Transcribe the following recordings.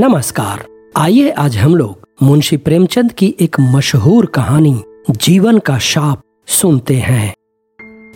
नमस्कार। आइए आज हम लोग मुंशी प्रेमचंद की एक मशहूर कहानी जीवन का शाप सुनते हैं।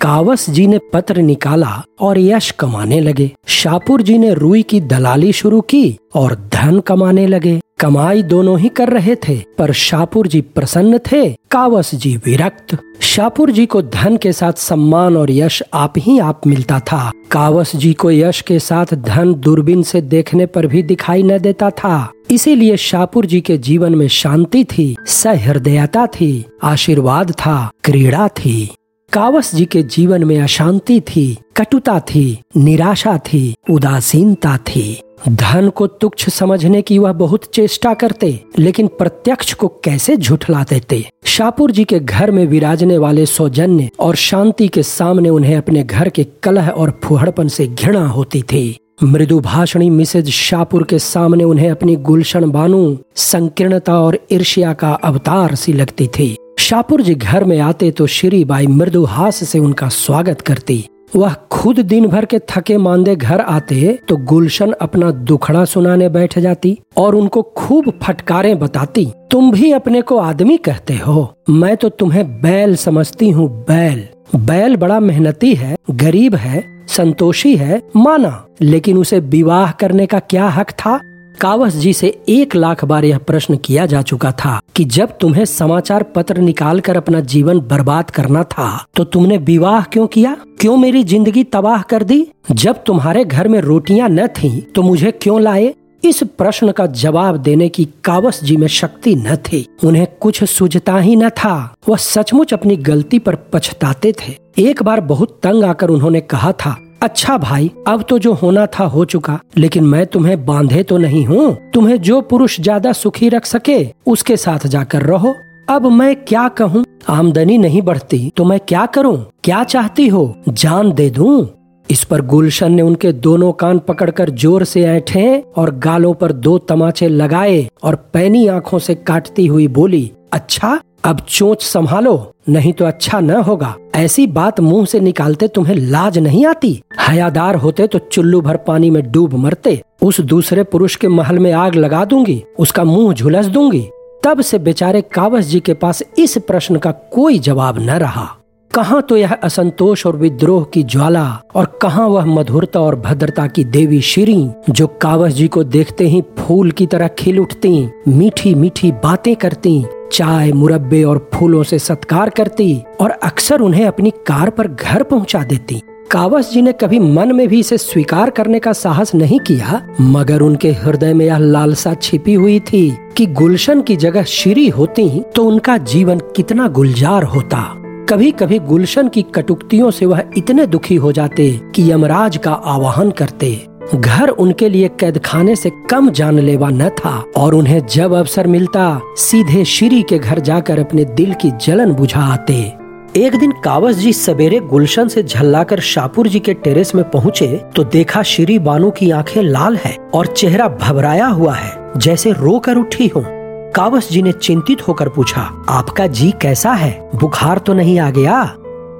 कावस जी ने पत्र निकाला और यश कमाने लगे। शाहपुर जी ने रुई की दलाली शुरू की और धन कमाने लगे। कमाई दोनों ही कर रहे थे, पर शाहपुर जी प्रसन्न थे, कावस जी विरक्त। शाहपुर जी को धन के साथ सम्मान और यश आप ही आप मिलता था। कावस जी को यश के साथ धन दूरबीन से देखने पर भी दिखाई न देता था। इसीलिए शाहपुर जी के जीवन में शांति थी, सहृदयता थी, आशीर्वाद था, क्रीड़ा थी। कावस जी के जीवन में अशांति थी, कटुता थी, निराशा थी, उदासीनता थी। धन को तुच्छ समझने की वह बहुत चेष्टा करते, लेकिन प्रत्यक्ष को कैसे झुठला देते। शाहपुर जी के घर में विराजने वाले सौजन्य और शांति के सामने उन्हें अपने घर के कलह और फुहड़पन से घृणा होती थी। मृदु भाषणी मिसेज शाहपुर के सामने उन्हें अपनी गुलशन बानू, संकीर्णता और ईर्ष्या का अवतार सी लगती थी। शाहपुर जी घर में आते तो श्रीबाई मृदु हास से उनका स्वागत करती। वह खुद दिन भर के थके मांदे घर आते तो गुलशन अपना दुखड़ा सुनाने बैठ जाती और उनको खूब फटकारें बताती। तुम भी अपने को आदमी कहते हो, मैं तो तुम्हें बैल समझती हूँ। बैल बड़ा मेहनती है, गरीब है, संतोषी है, माना, लेकिन उसे विवाह करने का क्या हक था। कावस जी से 1,00,000 बार यह प्रश्न किया जा चुका था कि जब तुम्हें समाचार पत्र निकाल कर अपना जीवन बर्बाद करना था तो तुमने विवाह क्यों किया, क्यों मेरी जिंदगी तबाह कर दी। जब तुम्हारे घर में रोटियां न थीं तो मुझे क्यों लाए। इस प्रश्न का जवाब देने की कावस जी में शक्ति न थी। उन्हें कुछ सूझता ही न था। वह सचमुच अपनी गलती पर पछताते थे। एक बार बहुत तंग आकर उन्होंने कहा था, अच्छा भाई, अब तो जो होना था हो चुका, लेकिन मैं तुम्हें बांधे तो नहीं हूँ। तुम्हें जो पुरुष ज्यादा सुखी रख सके उसके साथ जाकर रहो। अब मैं क्या कहूँ, आमदनी नहीं बढ़ती तो मैं क्या करूँ। क्या चाहती हो, जान दे दूँ। इस पर गुलशन ने उनके दोनों कान पकड़कर जोर से ऐंठे और गालों पर 2 तमाचे लगाए और पैनी आँखों से काटती हुई बोली, अच्छा, अब चोंच संभालो, नहीं तो अच्छा न होगा। ऐसी बात मुंह से निकालते तुम्हें लाज नहीं आती। हयादार होते तो चुल्लू भर पानी में डूब मरते। उस दूसरे पुरुष के महल में आग लगा दूंगी, उसका मुंह झुलस दूंगी। तब से बेचारे कावस जी के पास इस प्रश्न का कोई जवाब न रहा। कहाँ तो यह असंतोष और विद्रोह की ज्वाला और कहाँ वह मधुरता और भद्रता की देवी शीरीं, जो कावस जी को देखते ही फूल की तरह खिल उठती, मीठी मीठी बातें करती, चाय, मुरब्बे और फूलों से सत्कार करती और अक्सर उन्हें अपनी कार पर घर पहुंचा देती। कावस जी ने कभी मन में भी इसे स्वीकार करने का साहस नहीं किया, मगर उनके हृदय में यह लालसा छिपी हुई थी कि गुलशन की जगह शीरीं होती तो उनका जीवन कितना गुलजार होता। कभी कभी गुलशन की कटुक्तियों से वह इतने दुखी हो जाते कि यमराज का आवाहन करते। घर उनके लिए कैदखाने से कम जानलेवा न था और उन्हें जब अवसर मिलता सीधे शीरीं के घर जाकर अपने दिल की जलन बुझा आते। एक दिन कावस जी सवेरे गुलशन से झल्लाकर शाहपुर जी के टेरेस में पहुँचे तो देखा शीरीं बानू की आंखें लाल है और चेहरा भभराया हुआ है, जैसे रो कर उठी हो। कावस जी ने चिंतित होकर पूछा, आपका जी कैसा है, बुखार तो नहीं आ गया।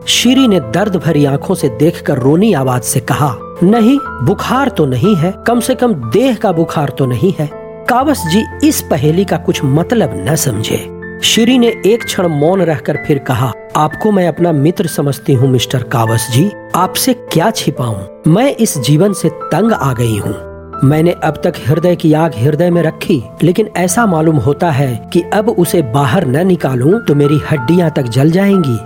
शीरीं ने दर्द भरी आंखों से देखकर रोनी आवाज से कहा, नहीं, बुखार तो नहीं है, कम से कम देह का बुखार तो नहीं है। कावस जी इस पहेली का कुछ मतलब न समझे। शीरीं ने एक क्षण मौन रहकर फिर कहा, आपको मैं अपना मित्र समझती हूँ मिस्टर कावस जी, आपसे क्या छिपाऊं। मैं इस जीवन से तंग आ गई हूँ। मैंने अब तक हृदय की आग हृदय में रखी, लेकिन ऐसा मालूम होता है कि अब उसे बाहर न निकालूं तो मेरी हड्डियां तक जल जाएंगी।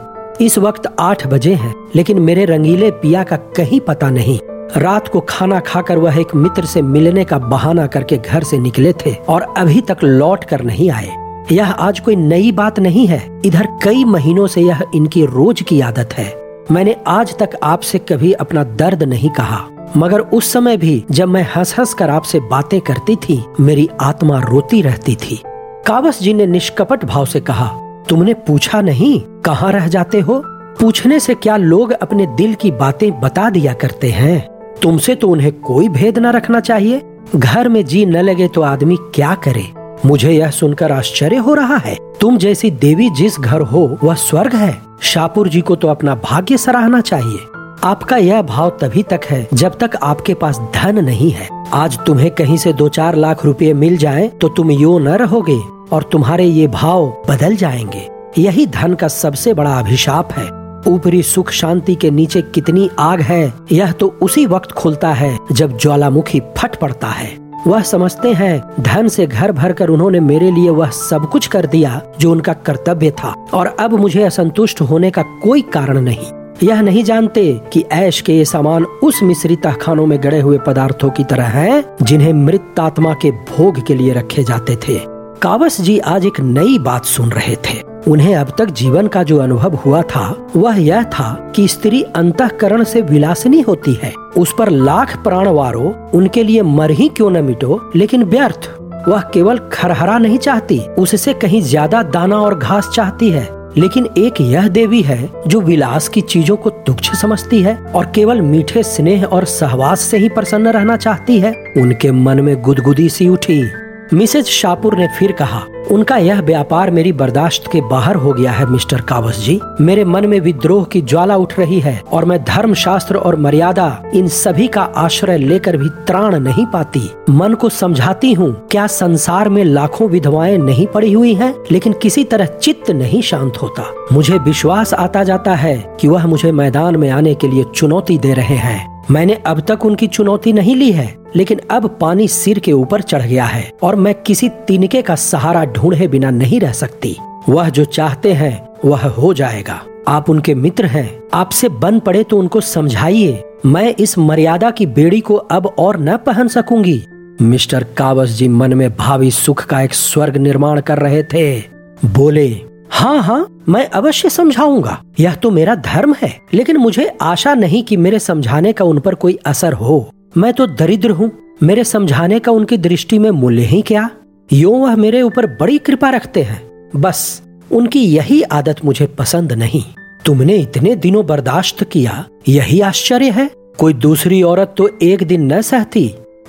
इस वक्त 8 बजे हैं, लेकिन मेरे रंगीले पिया का कहीं पता नहीं। रात को खाना खाकर वह एक मित्र से मिलने का बहाना करके घर से निकले थे और अभी तक लौट कर नहीं आए। यह आज कोई नई बात नहीं है, इधर कई महीनों से यह इनकी रोज की आदत है। मैंने आज तक आपसे कभी अपना दर्द नहीं कहा, मगर उस समय भी जब मैं हंस हंस कर आपसे बातें करती थी, मेरी आत्मा रोती रहती थी। कावस जी ने निष्कपट भाव से कहा, तुमने पूछा नहीं, कहाँ रह जाते हो। पूछने से क्या, लोग अपने दिल की बातें बता दिया करते हैं। तुमसे तो उन्हें कोई भेद न रखना चाहिए। घर में जी न लगे तो आदमी क्या करे। मुझे यह सुनकर आश्चर्य हो रहा है, तुम जैसी देवी जिस घर हो वह स्वर्ग है। शाहपुर जी को तो अपना भाग्य सराहना चाहिए। आपका यह भाव तभी तक है जब तक आपके पास धन नहीं है। आज तुम्हें कहीं से 2-4 लाख रुपए मिल जाएं तो तुम यूं न रहोगे और तुम्हारे ये भाव बदल जाएंगे। यही धन का सबसे बड़ा अभिशाप है। ऊपरी सुख शांति के नीचे कितनी आग है यह तो उसी वक्त खुलता है जब ज्वालामुखी फट पड़ता है। वह समझते हैं धन से घर भर कर उन्होंने मेरे लिए वह सब कुछ कर दिया जो उनका कर्तव्य था और अब मुझे असंतुष्ट होने का कोई कारण नहीं। यह नहीं जानते कि ऐश के ये सामान उस मिस्री तहखानों में गड़े हुए पदार्थों की तरह हैं जिन्हें मृत आत्मा के भोग के लिए रखे जाते थे। कावस जी आज एक नई बात सुन रहे थे। उन्हें अब तक जीवन का जो अनुभव हुआ था वह यह था कि स्त्री अंतःकरण से विलासिनी होती है। उस पर लाख प्राण वारो, उनके लिए मर ही क्यों न मिटो, लेकिन व्यर्थ। वह केवल खरहरा नहीं चाहती, उससे कहीं ज्यादा दाना और घास चाहती है। लेकिन एक यह देवी है जो विलास की चीजों को तुच्छ समझती है और केवल मीठे स्नेह और सहवास से ही प्रसन्न रहना चाहती है। उनके मन में गुदगुदी सी उठी। मिसेज शाहपुर ने फिर कहा, उनका यह व्यापार मेरी बर्दाश्त के बाहर हो गया है मिस्टर कावस जी। मेरे मन में विद्रोह की ज्वाला उठ रही है और मैं धर्म शास्त्र और मर्यादा इन सभी का आश्रय लेकर भी त्राण नहीं पाती। मन को समझाती हूँ, क्या संसार में लाखों विधवाएं नहीं पड़ी हुई हैं, लेकिन किसी तरह चित्त नहीं शांत होता। मुझे विश्वास आता जाता है कि वह मुझे मैदान में आने के लिए चुनौती दे रहे हैं। मैंने अब तक उनकी चुनौती नहीं ली है, लेकिन अब पानी सिर के ऊपर चढ़ गया है और मैं किसी तिनके का सहारा ढूंढे बिना नहीं रह सकती। वह जो चाहते हैं वह हो जाएगा। आप उनके मित्र हैं, आपसे बन पड़े तो उनको समझाइए। मैं इस मर्यादा की बेड़ी को अब और न पहन सकूंगी। मिस्टर कावस जी मन में भावी सुख का एक स्वर्ग निर्माण कर रहे थे। बोले, हाँ, मैं अवश्य समझाऊंगा, यह तो मेरा धर्म है। लेकिन मुझे आशा नहीं कि मेरे समझाने का उन पर कोई असर हो। मैं तो दरिद्र हूँ, मेरे समझाने का उनकी दृष्टि में मूल्य ही क्या। यूँ वह मेरे ऊपर बड़ी कृपा रखते हैं, बस उनकी यही आदत मुझे पसंद नहीं। तुमने इतने दिनों बर्दाश्त किया, यही आश्चर्य है। कोई दूसरी औरत तो एक दिन न सहती।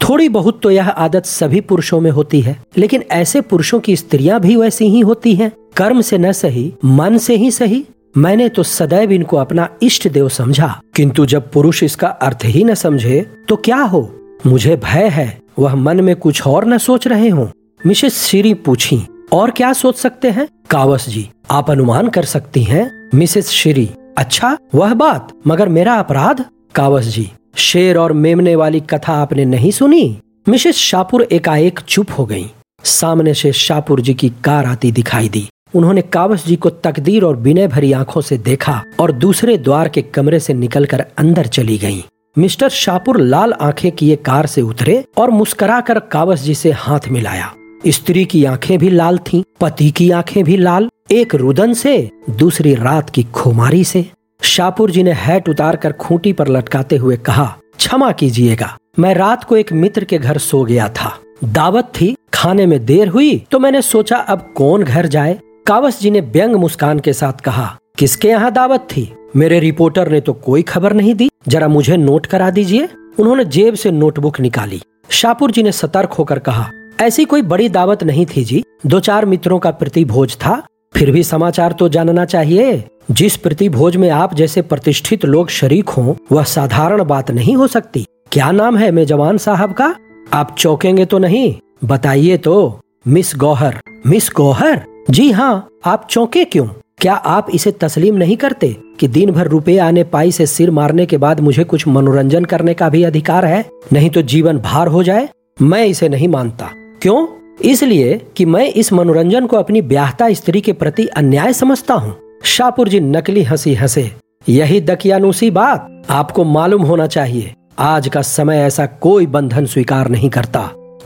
थोड़ी बहुत तो यह आदत सभी पुरुषों में होती है, लेकिन ऐसे पुरुषों की स्त्रियां भी वैसी ही होती हैं। कर्म से न सही, मन से ही सही। मैंने तो सदैव इनको अपना इष्ट देव समझा, किंतु जब पुरुष इसका अर्थ ही न समझे तो क्या हो। मुझे भय है वह मन में कुछ और न सोच रहे हों। मिसेस सीरी पूछी, और क्या सोच सकते हैं कावस जी, आप अनुमान कर सकती हैं। मिसेस सीरी, अच्छा वह बात, मगर मेरा अपराध। कावस जी, शेर और मेमने वाली कथा आपने नहीं सुनी। मिसेस शाहपुर एकाएक चुप हो गईं। सामने से शाहपुर जी की कार आती दिखाई दी। उन्होंने कावस जी को तकदीर और विनय भरी आंखों से देखा और दूसरे द्वार के कमरे से निकलकर अंदर चली गईं। मिस्टर शाहपुर लाल आंखें किए कार से उतरे और मुस्कुराकर कावस जी से हाथ मिलाया। स्त्री की आंखें भी लाल थीं, पति की आंखें भी लाल, एक रुदन से, दूसरी रात की खुमारी से। शाहपुर जी ने हैट उतार कर खूंटी पर लटकाते हुए कहा, क्षमा कीजिएगा, मैं रात को एक मित्र के घर सो गया था। दावत थी, खाने में देर हुई तो मैंने सोचा अब कौन घर जाए। कावस जी ने व्यंग मुस्कान के साथ कहा, किसके यहाँ दावत थी? मेरे रिपोर्टर ने तो कोई खबर नहीं दी, जरा मुझे नोट करा दीजिए। उन्होंने जेब से नोटबुक निकाली। शाहपुर जी ने सतर्क होकर कहा, ऐसी कोई बड़ी दावत नहीं थी जी, 2-4 मित्रों का प्रतिभोज था। फिर भी समाचार तो जानना चाहिए। जिस प्रतिभोज में आप जैसे प्रतिष्ठित लोग शरीक हों वह साधारण बात नहीं हो सकती। क्या नाम है मेजबान साहब का? आप चौंकेंगे तो नहीं, बताइए तो। मिस गौहर। मिस गौहर? जी हाँ। आप चौंके क्यों? क्या आप इसे तस्लीम नहीं करते कि दिन भर रुपये आने पाई से सिर मारने के बाद मुझे कुछ मनोरंजन करने का भी अधिकार है? नहीं तो जीवन भार हो जाए। मैं इसे नहीं मानता। क्यों? इसलिए कि मैं इस मनोरंजन को अपनी ब्याहता स्त्री के प्रति अन्याय समझता हूँ। शाहपुर जी नकली हंसी हंसे। यही दकियानूसी बात आपको मालूम होना चाहिए। आज का समय ऐसा कोई बंधन स्वीकार नहीं करता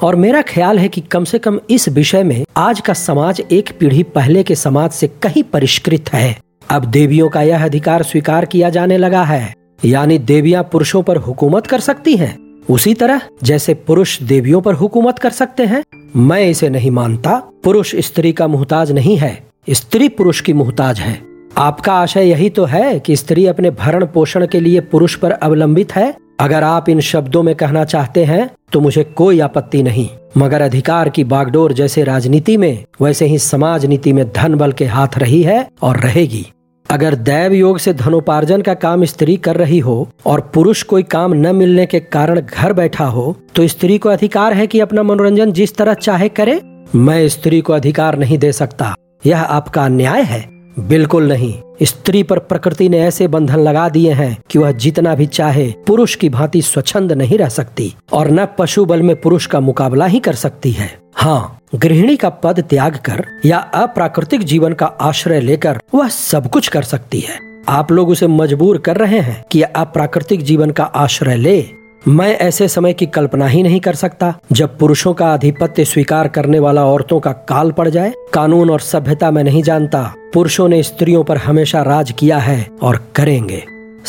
और मेरा ख्याल है कि कम से कम इस विषय में आज का समाज एक पीढ़ी पहले के समाज से कहीं परिष्कृत है। अब देवियों का यह अधिकार स्वीकार किया जाने लगा है, यानी देवियाँ पुरुषों पर हुकूमत कर सकती हैं, उसी तरह जैसे पुरुष देवियों पर हुकूमत कर सकते हैं। मैं इसे नहीं मानता। पुरुष स्त्री का मुहताज नहीं है, स्त्री पुरुष की मुहताज है। आपका आशय यही तो है कि स्त्री अपने भरण पोषण के लिए पुरुष पर अवलंबित है। अगर आप इन शब्दों में कहना चाहते हैं तो मुझे कोई आपत्ति नहीं, मगर अधिकार की बागडोर जैसे राजनीति में वैसे ही समाज नीति में धन बल के हाथ रही है और रहेगी। अगर दैव योग से धनोपार्जन का काम स्त्री कर रही हो और पुरुष कोई काम न मिलने के कारण घर बैठा हो तो स्त्री को अधिकार है कि अपना मनोरंजन जिस तरह चाहे करे। मैं स्त्री को अधिकार नहीं दे सकता। यह आपका अन्याय है। बिल्कुल नहीं। स्त्री पर प्रकृति ने ऐसे बंधन लगा दिए हैं कि वह जितना भी चाहे पुरुष की भांति स्वच्छंद नहीं रह सकती और न पशु बल में पुरुष का मुकाबला ही कर सकती है। हाँ, गृहिणी का पद त्याग कर या अप्राकृतिक जीवन का आश्रय लेकर वह सब कुछ कर सकती है। आप लोग उसे मजबूर कर रहे हैं कि अप्राकृतिक जीवन का आश्रय ले। मैं ऐसे समय की कल्पना ही नहीं कर सकता जब पुरुषों का आधिपत्य स्वीकार करने वाला औरतों का काल पड़ जाए। कानून और सभ्यता में नहीं जानता। पुरुषों ने स्त्रियों पर हमेशा राज किया है और करेंगे।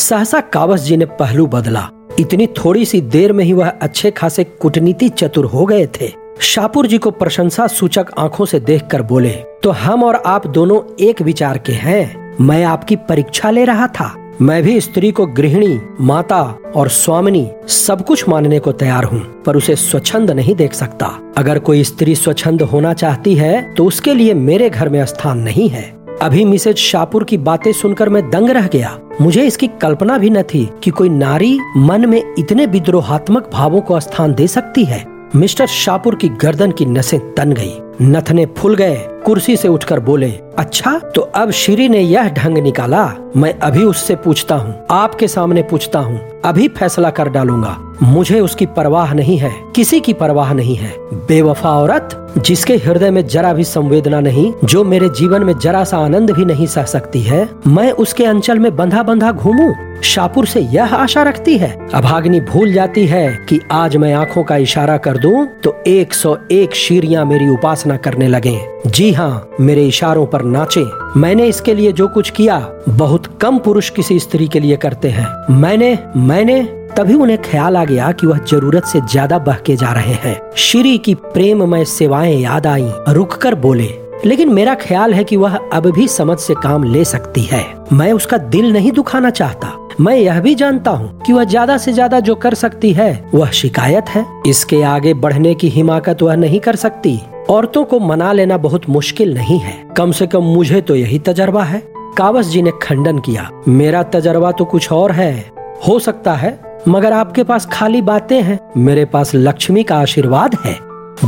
सहसा कावस जी ने पहलू बदला। इतनी थोड़ी सी देर में ही वह अच्छे खासे कूटनीति चतुर हो गए थे। शाहपुर जी को प्रशंसा सूचक आंखों से देखकर बोले, तो हम और आप दोनों एक विचार के हैं। मैं आपकी परीक्षा ले रहा था। मैं भी स्त्री को गृहिणी, माता और स्वामिनी सब कुछ मानने को तैयार हूँ, पर उसे स्वच्छंद नहीं देख सकता। अगर कोई स्त्री स्वच्छंद होना चाहती है तो उसके लिए मेरे घर में स्थान नहीं है। अभी मिसेज शाहपुर की बातें सुनकर मैं दंग रह गया। मुझे इसकी कल्पना भी न थी कि कोई नारी मन में इतने विद्रोहात्मक भावों को स्थान दे सकती है। मिस्टर शाहपुर की गर्दन की नसें तन गई, नथने फूल गए। कुर्सी से उठकर बोले, अच्छा तो अब शीरी ने यह ढंग निकाला। मैं अभी उससे पूछता हूँ, आपके सामने पूछता हूँ, अभी फैसला कर डालूंगा। मुझे उसकी परवाह नहीं है, किसी की परवाह नहीं है। बेवफा औरत जिसके हृदय में जरा भी संवेदना नहीं, जो मेरे जीवन में जरा सा आनंद भी नहीं सह सकती है, मैं उसके अंचल में बंधा बंधा घूमूं? शाहपुर से यह आशा रखती है? अभागिनी भूल जाती है कि आज मैं आँखों का इशारा कर दूं तो 101 शीरियाँ मेरी उपासना करने लगे। जी हाँ, मेरे इशारों पर नाचे। मैंने इसके लिए जो कुछ किया बहुत कम पुरुष किसी स्त्री के लिए करते हैं। मैंने तभी उन्हें ख्याल आ गया कि वह जरूरत से ज्यादा बहके जा रहे हैं। शीरी की प्रेममय सेवाएं याद आई। रुककर बोले, लेकिन मेरा ख्याल है कि वह अब भी समझ से काम ले सकती है। मैं उसका दिल नहीं दुखाना चाहता। मैं यह भी जानता हूँ कि वह ज्यादा से ज्यादा जो कर सकती है वह शिकायत है। इसके आगे बढ़ने की हिमाकत वह नहीं कर सकती। औरतों को मना लेना बहुत मुश्किल नहीं है, कम से कम मुझे तो यही तजर्बा है। कावस जी ने खंडन किया, मेरा तजर्बा तो कुछ और है। हो सकता है, मगर आपके पास खाली बातें हैं, मेरे पास लक्ष्मी का आशीर्वाद है।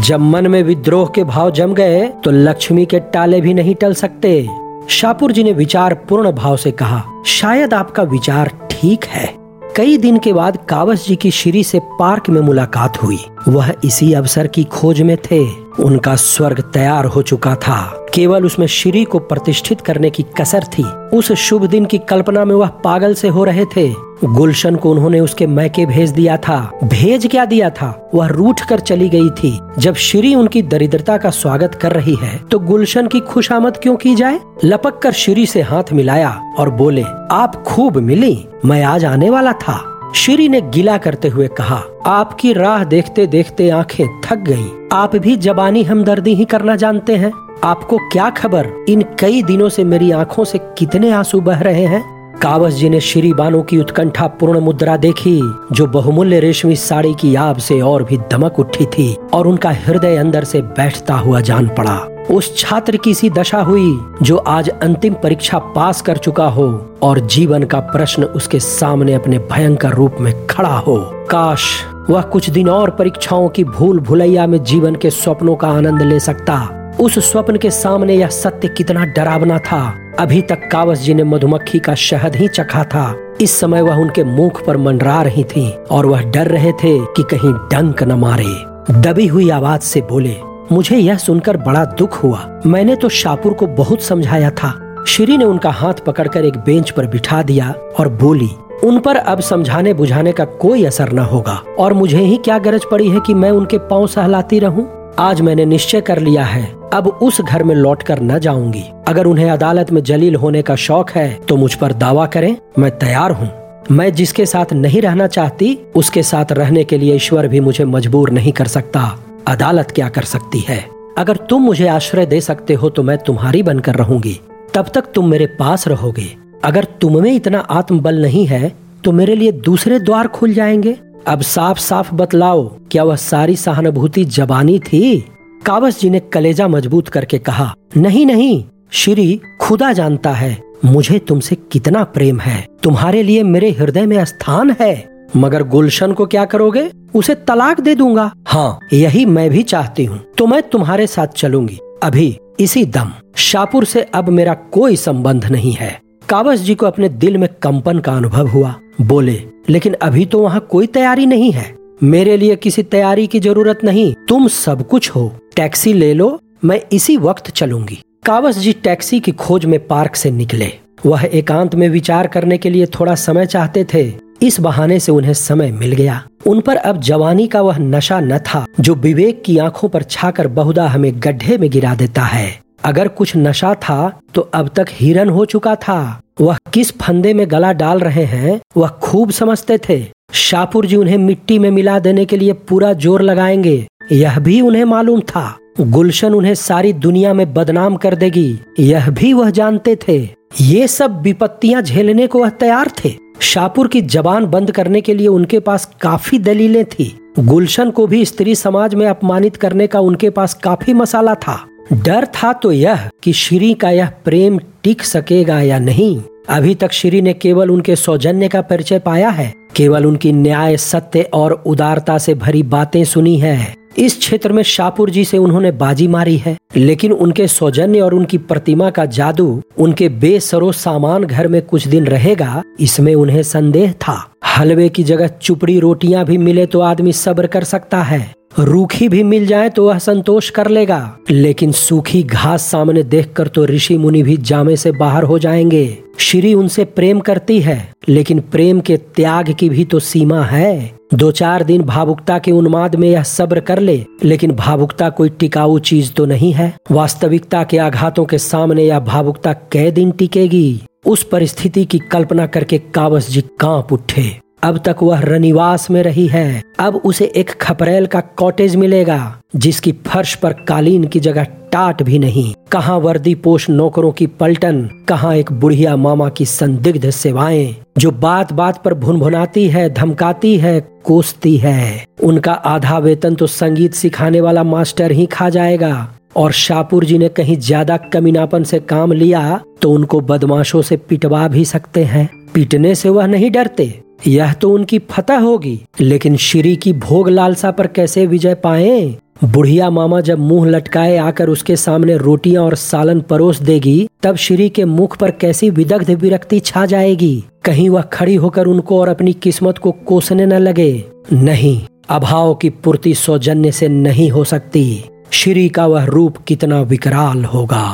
जब मन में विद्रोह के भाव जम गए तो लक्ष्मी के टाले भी नहीं टल सकते। शाहपुर जी ने विचार पूर्ण भाव से कहा, शायद आपका विचार ठीक है। कई दिन के बाद कावस जी की शीरी से पार्क में मुलाकात हुई। वह इसी अवसर की खोज में थे। उनका स्वर्ग तैयार हो चुका था, केवल उसमें शीरी को प्रतिष्ठित करने की कसर थी। उस शुभ दिन की कल्पना में वह पागल से हो रहे थे। गुलशन को उन्होंने उसके मैके भेज दिया था। भेज क्या दिया था, वह रूठ कर चली गई थी। जब शीरी उनकी दरिद्रता का स्वागत कर रही है तो गुलशन की खुशामद क्यों की जाए। लपक कर शीरी से हाथ मिलाया और बोले, आप खूब मिली, मैं आज आने वाला था। शीरी ने गिला करते हुए कहा, आपकी राह देखते देखते आंखें थक गयी। आप भी जबानी हमदर्दी ही करना जानते हैं। आपको क्या खबर इन कई दिनों से मेरी आंखों से कितने आंसू बह रहे हैं। कावस जी ने शीरी बानो की उत्कंठा पूर्ण मुद्रा देखी, जो बहुमूल्य रेशमी साड़ी की आभ से और भी दमक उठी थी, और उनका हृदय अंदर से बैठता हुआ जान पड़ा। उस छात्र की सी दशा हुई जो आज अंतिम परीक्षा पास कर चुका हो और जीवन का प्रश्न उसके सामने अपने भयंकर रूप में खड़ा हो। काश वह कुछ दिन और परीक्षाओं की भूल भुलैया में जीवन के स्वप्नों का आनंद ले सकता। उस स्वप्न के सामने यह सत्य कितना डरावना था। अभी तक कावस जी ने मधुमक्खी का शहद ही चखा था। इस समय वह उनके मुख पर मंडरा रही थी और वह डर रहे थे कि कहीं डंक न मारे। दबी हुई आवाज से बोले, मुझे यह सुनकर बड़ा दुख हुआ। मैंने तो शाहपुर को बहुत समझाया था। शीरी ने उनका हाथ पकड़कर एक बेंच पर बिठा दिया और बोली, उन पर अब समझाने बुझाने का कोई असर न होगा और मुझे ही क्या गरज पड़ी है कि मैं उनके पाँव सहलाती रहूं। आज मैंने निश्चय कर लिया है, अब उस घर में लौटकर न जाऊंगी। अगर उन्हें अदालत में जलील होने का शौक है तो मुझ पर दावा करें, मैं तैयार हूँ। मैं जिसके साथ नहीं रहना चाहती उसके साथ रहने के लिए ईश्वर भी मुझे मजबूर नहीं कर सकता। अदालत क्या कर सकती है। अगर तुम मुझे आश्रय दे सकते हो तो मैं तुम्हारी बनकर रहूंगी। तब तक तुम मेरे पास रहोगे। अगर तुम में इतना आत्मबल नहीं है तो मेरे लिए दूसरे द्वार खुल जाएंगे। अब साफ साफ बतलाओ, क्या वह सारी सहानुभूति जबानी थी। कावस जी ने कलेजा मजबूत करके कहा, नहीं नहीं शीरी, खुदा जानता है मुझे तुमसे कितना प्रेम है, तुम्हारे लिए मेरे हृदय में स्थान है, मगर गुलशन को क्या करोगे? उसे तलाक दे दूंगा। हाँ, यही मैं भी चाहती हूँ, तो मैं तुम्हारे साथ चलूंगी अभी इसी दम। शाहपुर से अब मेरा कोई संबंध नहीं है। कावस जी को अपने दिल में कंपन का अनुभव हुआ। बोले, लेकिन अभी तो वहाँ कोई तैयारी नहीं है, मेरे लिए किसी तैयारी की जरूरत नहीं, तुम सब कुछ हो, टैक्सी ले लो, मैं इसी वक्त चलूंगी। कावस जी टैक्सी की खोज में पार्क से निकले। वह एकांत में विचार करने के लिए थोड़ा समय चाहते थे। इस बहाने से उन्हें समय मिल गया। उन पर अब जवानी का वह नशा न था जो विवेक की आंखों पर छाकर बहुधा हमें गड्ढे में गिरा देता है। अगर कुछ नशा था तो अब तक हिरन हो चुका था। वह किस फंदे में गला डाल रहे हैं वह खूब समझते थे। शाहपुर जी उन्हें मिट्टी में मिला देने के लिए पूरा जोर लगाएंगे, यह भी उन्हें मालूम था। गुलशन उन्हें सारी दुनिया में बदनाम कर देगी, यह भी वह जानते थे। ये सब विपत्तियां झेलने को वह तैयार थे। शाहपुर की जबान बंद करने के लिए उनके पास काफी दलीलें थी। गुलशन को भी स्त्री समाज में अपमानित करने का उनके पास काफी मसाला था। डर था तो यह कि श्री का यह प्रेम टिक सकेगा या नहीं। अभी तक श्री ने केवल उनके सौजन्य का परिचय पाया है, केवल उनकी न्याय, सत्य और उदारता से भरी बातें सुनी है। इस क्षेत्र में शाहपुर जी से उन्होंने बाजी मारी है, लेकिन उनके सौजन्य और उनकी प्रतिमा का जादू उनके बेसरो सामान घर में कुछ दिन रहेगा, इसमें उन्हें संदेह था। हलवे की जगह चुपड़ी रोटियां भी मिले तो आदमी सब्र कर सकता है, रूखी भी मिल जाए तो वह संतोष कर लेगा, लेकिन सूखी घास सामने देखकर तो ऋषि मुनि भी जामे से बाहर हो जाएंगे। श्री उनसे प्रेम करती है, लेकिन प्रेम के त्याग की भी तो सीमा है। 2-4 दिन भावुकता के उन्माद में यह सब्र कर ले, लेकिन भावुकता कोई टिकाऊ चीज तो नहीं है। वास्तविकता के आघातों के सामने यह भावुकता कै दिन टिकेगी? उस परिस्थिति की कल्पना करके कावस जी कांप उठे। अब तक वह रनिवास में रही है, अब उसे एक खपरेल का कॉटेज मिलेगा जिसकी फर्श पर कालीन की जगह टाट भी नहीं। कहाँ वर्दी पोष नौकरों की पलटन, कहाँ एक बुढ़िया मामा की संदिग्ध सेवाएं जो बात बात पर भुनभुनाती है, धमकाती है, कोसती है। उनका आधा वेतन तो संगीत सिखाने वाला मास्टर ही खा जाएगा। और शाहपुर जी ने कहीं ज्यादा कमीनापन से काम लिया तो उनको बदमाशों से पिटवा भी सकते हैं। पीटने से वह नहीं डरते, यह तो उनकी फतह होगी, लेकिन श्री की भोग लालसा पर कैसे विजय पाएं? बुढ़िया मामा जब मुंह लटकाए आकर उसके सामने रोटियां और सालन परोस देगी, तब श्री के मुख पर कैसी विदग्ध विरक्ति छा जाएगी। कहीं वह खड़ी होकर उनको और अपनी किस्मत को कोसने न लगे। नहीं, अभाव की पूर्ति सौजन्य से नहीं हो सकती। श्री का वह रूप कितना विकराल होगा।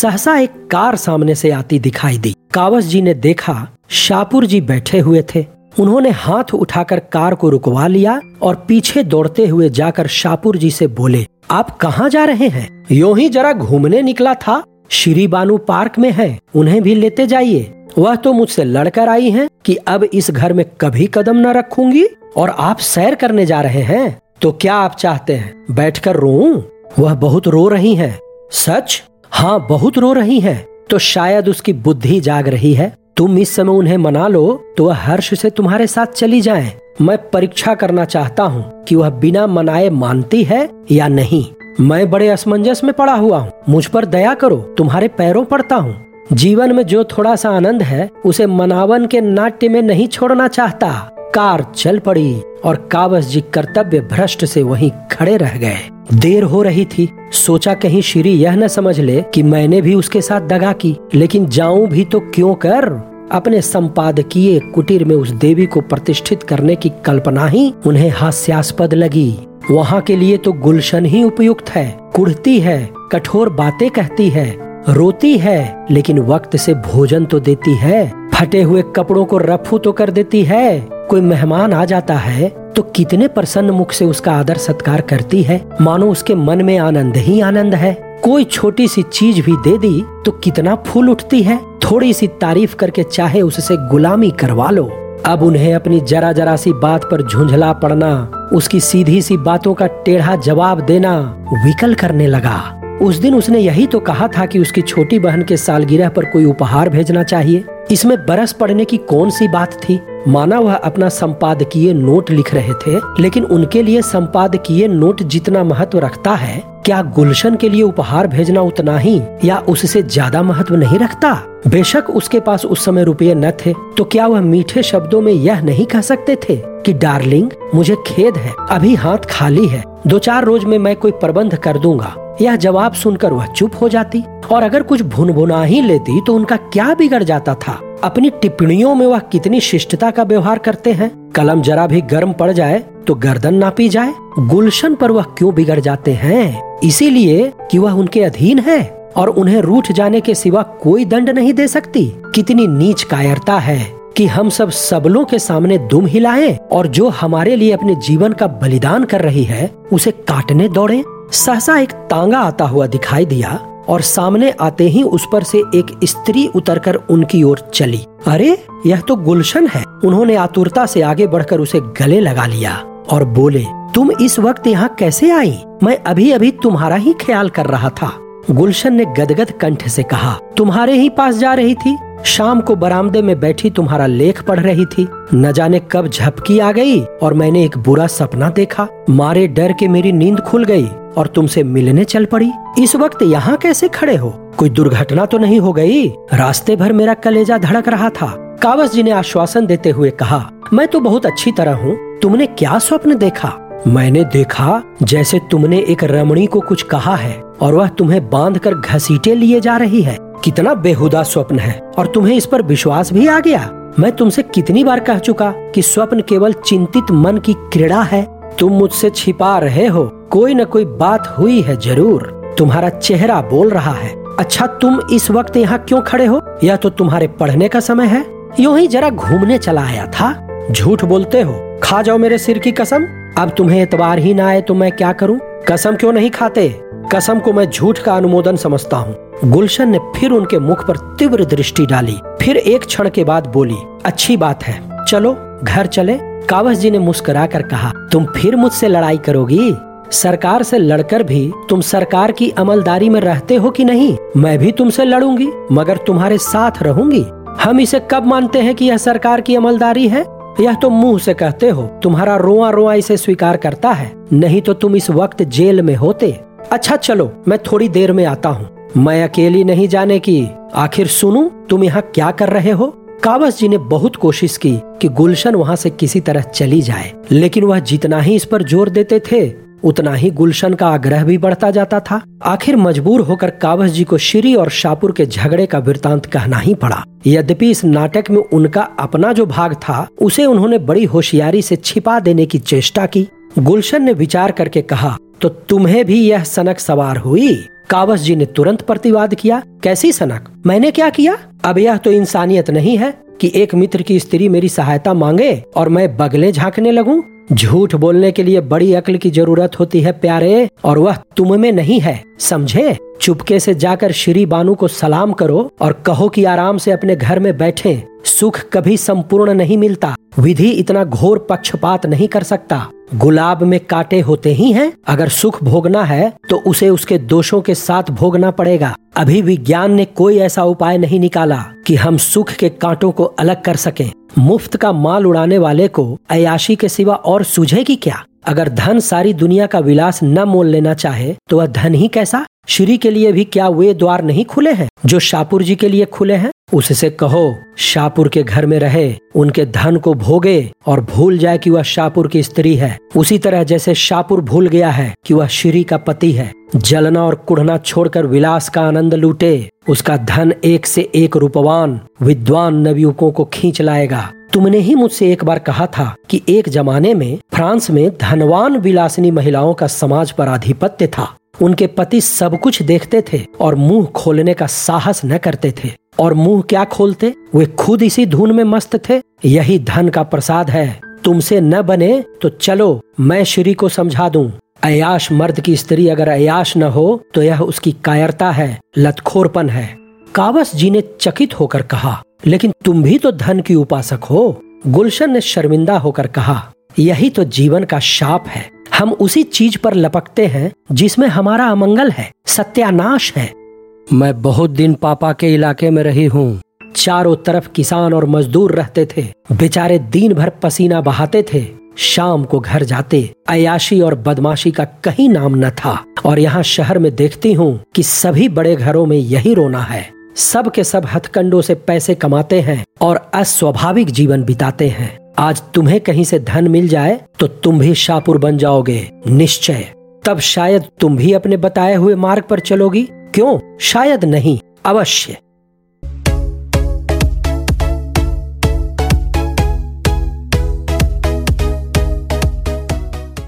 सहसा एक कार सामने से आती दिखाई दी। कावस जी ने देखा शाहपुर जी बैठे हुए थे। उन्होंने हाथ उठाकर कार को रुकवा लिया और पीछे दौड़ते हुए जाकर शाहपुर जी से बोले, आप कहाँ जा रहे हैं? यूं ही जरा घूमने निकला था, श्री बानू पार्क में है, उन्हें भी लेते जाइए। वह तो मुझसे लड़कर आई हैं कि अब इस घर में कभी कदम न रखूंगी, और आप सैर करने जा रहे हैं। तो क्या आप चाहते हैं बैठकर रोऊं? वह बहुत रो रही हैं। सच? हाँ, बहुत रो रही हैं। तो शायद उसकी बुद्धि जाग रही है। तुम इस समय उन्हें मना लो तो वह हर्ष से तुम्हारे साथ चली जाएं। मैं परीक्षा करना चाहता हूँ कि वह बिना मनाए मानती है या नहीं। मैं बड़े असमंजस में पड़ा हुआ हूँ, मुझ पर दया करो, तुम्हारे पैरों पड़ता हूँ। जीवन में जो थोड़ा सा आनंद है उसे मनावन के नाट्य में नहीं छोड़ना चाहता। कार चल पड़ी और कावस जी कर्तव्य भ्रष्ट से वहीं खड़े रह गए। देर हो रही थी। सोचा कहीं श्री यह न समझ ले कि मैंने भी उसके साथ दगा की, लेकिन जाऊं भी तो क्यों कर। अपने संपादकीय कुटीर में उस देवी को प्रतिष्ठित करने की कल्पना ही उन्हें हास्यास्पद लगी। वहाँ के लिए तो गुलशन ही उपयुक्त है। कुढ़ती है, कठोर बातें कहती है, रोती है, लेकिन वक्त से भोजन तो देती है, फटे हुए कपड़ों को रफू तो कर देती है। कोई मेहमान आ जाता है तो कितने प्रसन्न मुख से उसका आदर सत्कार करती है, मानो उसके मन में आनंद ही आनंद है। कोई छोटी सी चीज भी दे दी तो कितना फूल उठती है। थोड़ी सी तारीफ करके चाहे उससे गुलामी करवा लो। अब उन्हें अपनी जरा जरा सी बात पर झुंझला पड़ना, उसकी सीधी सी बातों का टेढ़ा जवाब देना विकल करने लगा। उस दिन उसने यही तो कहा था कि उसकी छोटी बहन के सालगिरह पर कोई उपहार भेजना चाहिए। इसमें बरस पड़ने की कौन सी बात थी? माना वह अपना संपादकीय नोट लिख रहे थे, लेकिन उनके लिए संपादकीय नोट जितना महत्व रखता है, क्या गुलशन के लिए उपहार भेजना उतना ही या उससे ज्यादा महत्व नहीं रखता? बेशक उसके पास उस समय रुपये न थे, तो क्या वह मीठे शब्दों में यह नहीं कह सकते थे कि डार्लिंग, मुझे खेद है, अभी हाथ खाली है, 2-4 रोज में मैं कोई प्रबंध कर दूंगा? यह जवाब सुनकर वह चुप हो जाती और अगर कुछ भुनभुना ही लेती तो उनका क्या बिगड़ जाता था। अपनी टिप्पणियों में वह कितनी शिष्टता का व्यवहार करते हैं। कलम जरा भी गर्म पड़ जाए तो गर्दन नापी जाए। गुलशन पर वह क्यों बिगड़ जाते हैं? इसीलिए कि वह उनके अधीन है और उन्हें रूठ जाने के सिवा कोई दंड नहीं दे सकती। कितनी नीच कायरता है कि हम सब सबलों के सामने दुम हिलाएं और जो हमारे लिए अपने जीवन का बलिदान कर रही है उसे काटने दौड़े। सहसा एक तांगा आता हुआ दिखाई दिया और सामने आते ही उस पर से एक स्त्री उतरकर उनकी ओर चली। अरे, यह तो गुलशन है। उन्होंने आतुरता से आगे बढ़कर उसे गले लगा लिया और बोले, तुम इस वक्त यहाँ कैसे आई? मैं अभी अभी तुम्हारा ही ख्याल कर रहा था। गुलशन ने गदगद कंठ से कहा, तुम्हारे ही पास जा रही थी। शाम को बरामदे में बैठी तुम्हारा लेख पढ़ रही थी। न जाने कब झपकी आ गई और मैंने एक बुरा सपना देखा। मारे डर के मेरी नींद खुल गई और तुमसे मिलने चल पड़ी। इस वक्त यहाँ कैसे खड़े हो? कोई दुर्घटना तो नहीं हो गई? रास्ते भर मेरा कलेजा धड़क रहा था। कावस जी ने आश्वासन देते हुए कहा, मैं तो बहुत अच्छी तरह हूँ। तुमने क्या स्वप्न देखा? मैंने देखा जैसे तुमने एक रमणी को कुछ कहा है और वह तुम्हें बांध कर घसीटे लिए जा रही है। कितना बेहुदा स्वप्न है और तुम्हें इस पर विश्वास भी आ गया। मैं तुमसे कितनी बार कह चुका कि स्वप्न केवल चिंतित मन की क्रीड़ा है। तुम मुझसे छिपा रहे हो। कोई न कोई बात हुई है जरूर। तुम्हारा चेहरा बोल रहा है। अच्छा, तुम इस वक्त यहाँ क्यों खड़े हो? यह तो तुम्हारे पढ़ने का समय है। यूं ही जरा घूमने चला आया था। झूठ बोलते हो। खा जाओ मेरे सिर की कसम। अब तुम्हें एतबार ही न आए तो मैं क्या करूँ? कसम क्यों नहीं खाते? कसम को मैं झूठ का अनुमोदन समझता हूँ। गुलशन ने फिर उनके मुख पर तीव्र दृष्टि डाली। फिर एक क्षण के बाद बोली, अच्छी बात है, चलो घर चले। कावस जी ने मुस्कुरा कर कहा, तुम फिर मुझसे लड़ाई करोगी? सरकार से लड़कर भी तुम सरकार की अमलदारी में रहते हो कि नहीं? मैं भी तुमसे लड़ूंगी मगर तुम्हारे साथ रहूंगी। हम इसे कब मानते हैं कि यह सरकार की अमलदारी है? यह तो मुंह से कहते हो। तुम्हारा रोआ रोआ इसे स्वीकार करता है, नहीं तो तुम इस वक्त जेल में होते। अच्छा चलो, मैं थोड़ी देर में आता हूँ। मैं अकेली नहीं जाने की। आखिर सुनू, तुम यहाँ क्या कर रहे हो? कावस जी ने बहुत कोशिश की कि गुलशन वहाँ से किसी तरह चली जाए, लेकिन वह जितना ही इस पर जोर देते थे उतना ही गुलशन का आग्रह भी बढ़ता जाता था। आखिर मजबूर होकर कावस जी को श्री और शाहपुर के झगड़े का वृतांत कहना ही पड़ा। यद्यपि इस नाटक में उनका अपना जो भाग था उसे उन्होंने बड़ी होशियारी से छिपा देने की चेष्टा की। गुलशन ने विचार करके कहा, तो तुम्हें भी यह सनक सवार हुई? कावस जी ने तुरंत प्रतिवाद किया, कैसी सनक? मैंने क्या किया? अब यह तो इंसानियत नहीं है कि एक मित्र की स्त्री मेरी सहायता मांगे और मैं बगले झांकने लगूं। झूठ बोलने के लिए बड़ी अक्ल की जरूरत होती है प्यारे, और वह तुम में नहीं है, समझे? चुपके से जाकर श्री बानू को सलाम करो और कहो कि आराम से अपने घर में बैठे। सुख कभी संपूर्ण नहीं मिलता। विधि इतना घोर पक्षपात नहीं कर सकता। गुलाब में कांटे होते ही हैं। अगर सुख भोगना है तो उसे उसके दोषों के साथ भोगना पड़ेगा। अभी विज्ञान ने कोई ऐसा उपाय नहीं निकाला कि हम सुख के कांटों को अलग कर सकें। मुफ्त का माल उड़ाने वाले को अयाशी के सिवा और सूझेगी क्या? अगर धन सारी दुनिया का विलास न मोल लेना चाहे तो वह धन ही कैसा? श्री के लिए भी क्या वे द्वार नहीं खुले हैं जो शाहपुर जी के लिए खुले हैं? उससे कहो शाहपुर के घर में रहे, उनके धन को भोगे और भूल जाए कि वह शाहपुर की स्त्री है, उसी तरह जैसे शाहपुर भूल गया है कि वह श्री का पति है। जलना और कुढ़ना छोड़कर विलास का आनंद लूटे। उसका धन एक से एक रूपवान विद्वान नवयुवकों को खींच लाएगा। तुमने ही मुझसे एक बार कहा था कि एक जमाने में फ्रांस में धनवान विलासिनी महिलाओं का समाज पर आधिपत्य था। उनके पति सब कुछ देखते थे और मुंह खोलने का साहस न करते थे। और मुंह क्या खोलते, वे खुद इसी धुन में मस्त थे। यही धन का प्रसाद है। तुमसे न बने तो चलो मैं श्री को समझा दूं। अयाश मर्द की स्त्री अगर अयाश न हो तो यह उसकी कायरता है, लतखोरपन है। कावस जी ने चकित होकर कहा, लेकिन तुम भी तो धन की उपासक हो। गुलशन ने शर्मिंदा होकर कहा, यही तो जीवन का शाप है। हम उसी चीज पर लपकते हैं जिसमें हमारा अमंगल है, सत्यानाश है। मैं बहुत दिन पापा के इलाके में रही हूँ। चारों तरफ किसान और मजदूर रहते थे। बेचारे दिन भर पसीना बहाते थे। शाम को घर जाते। अयाशी और बदमाशी का कहीं नाम न था। और यहाँ शहर में देखती हूँ कि सभी बड़े घरों में यही रोना है। सब के सब हथकंडों से पैसे कमाते हैं और अस्वाभाविक जीवन बिताते हैं। आज तुम्हें कहीं से धन मिल जाए तो तुम भी शापुर बन जाओगे निश्चय। तब शायद तुम भी अपने बताए हुए मार्ग पर चलोगी। क्यों? शायद नहीं, अवश्य।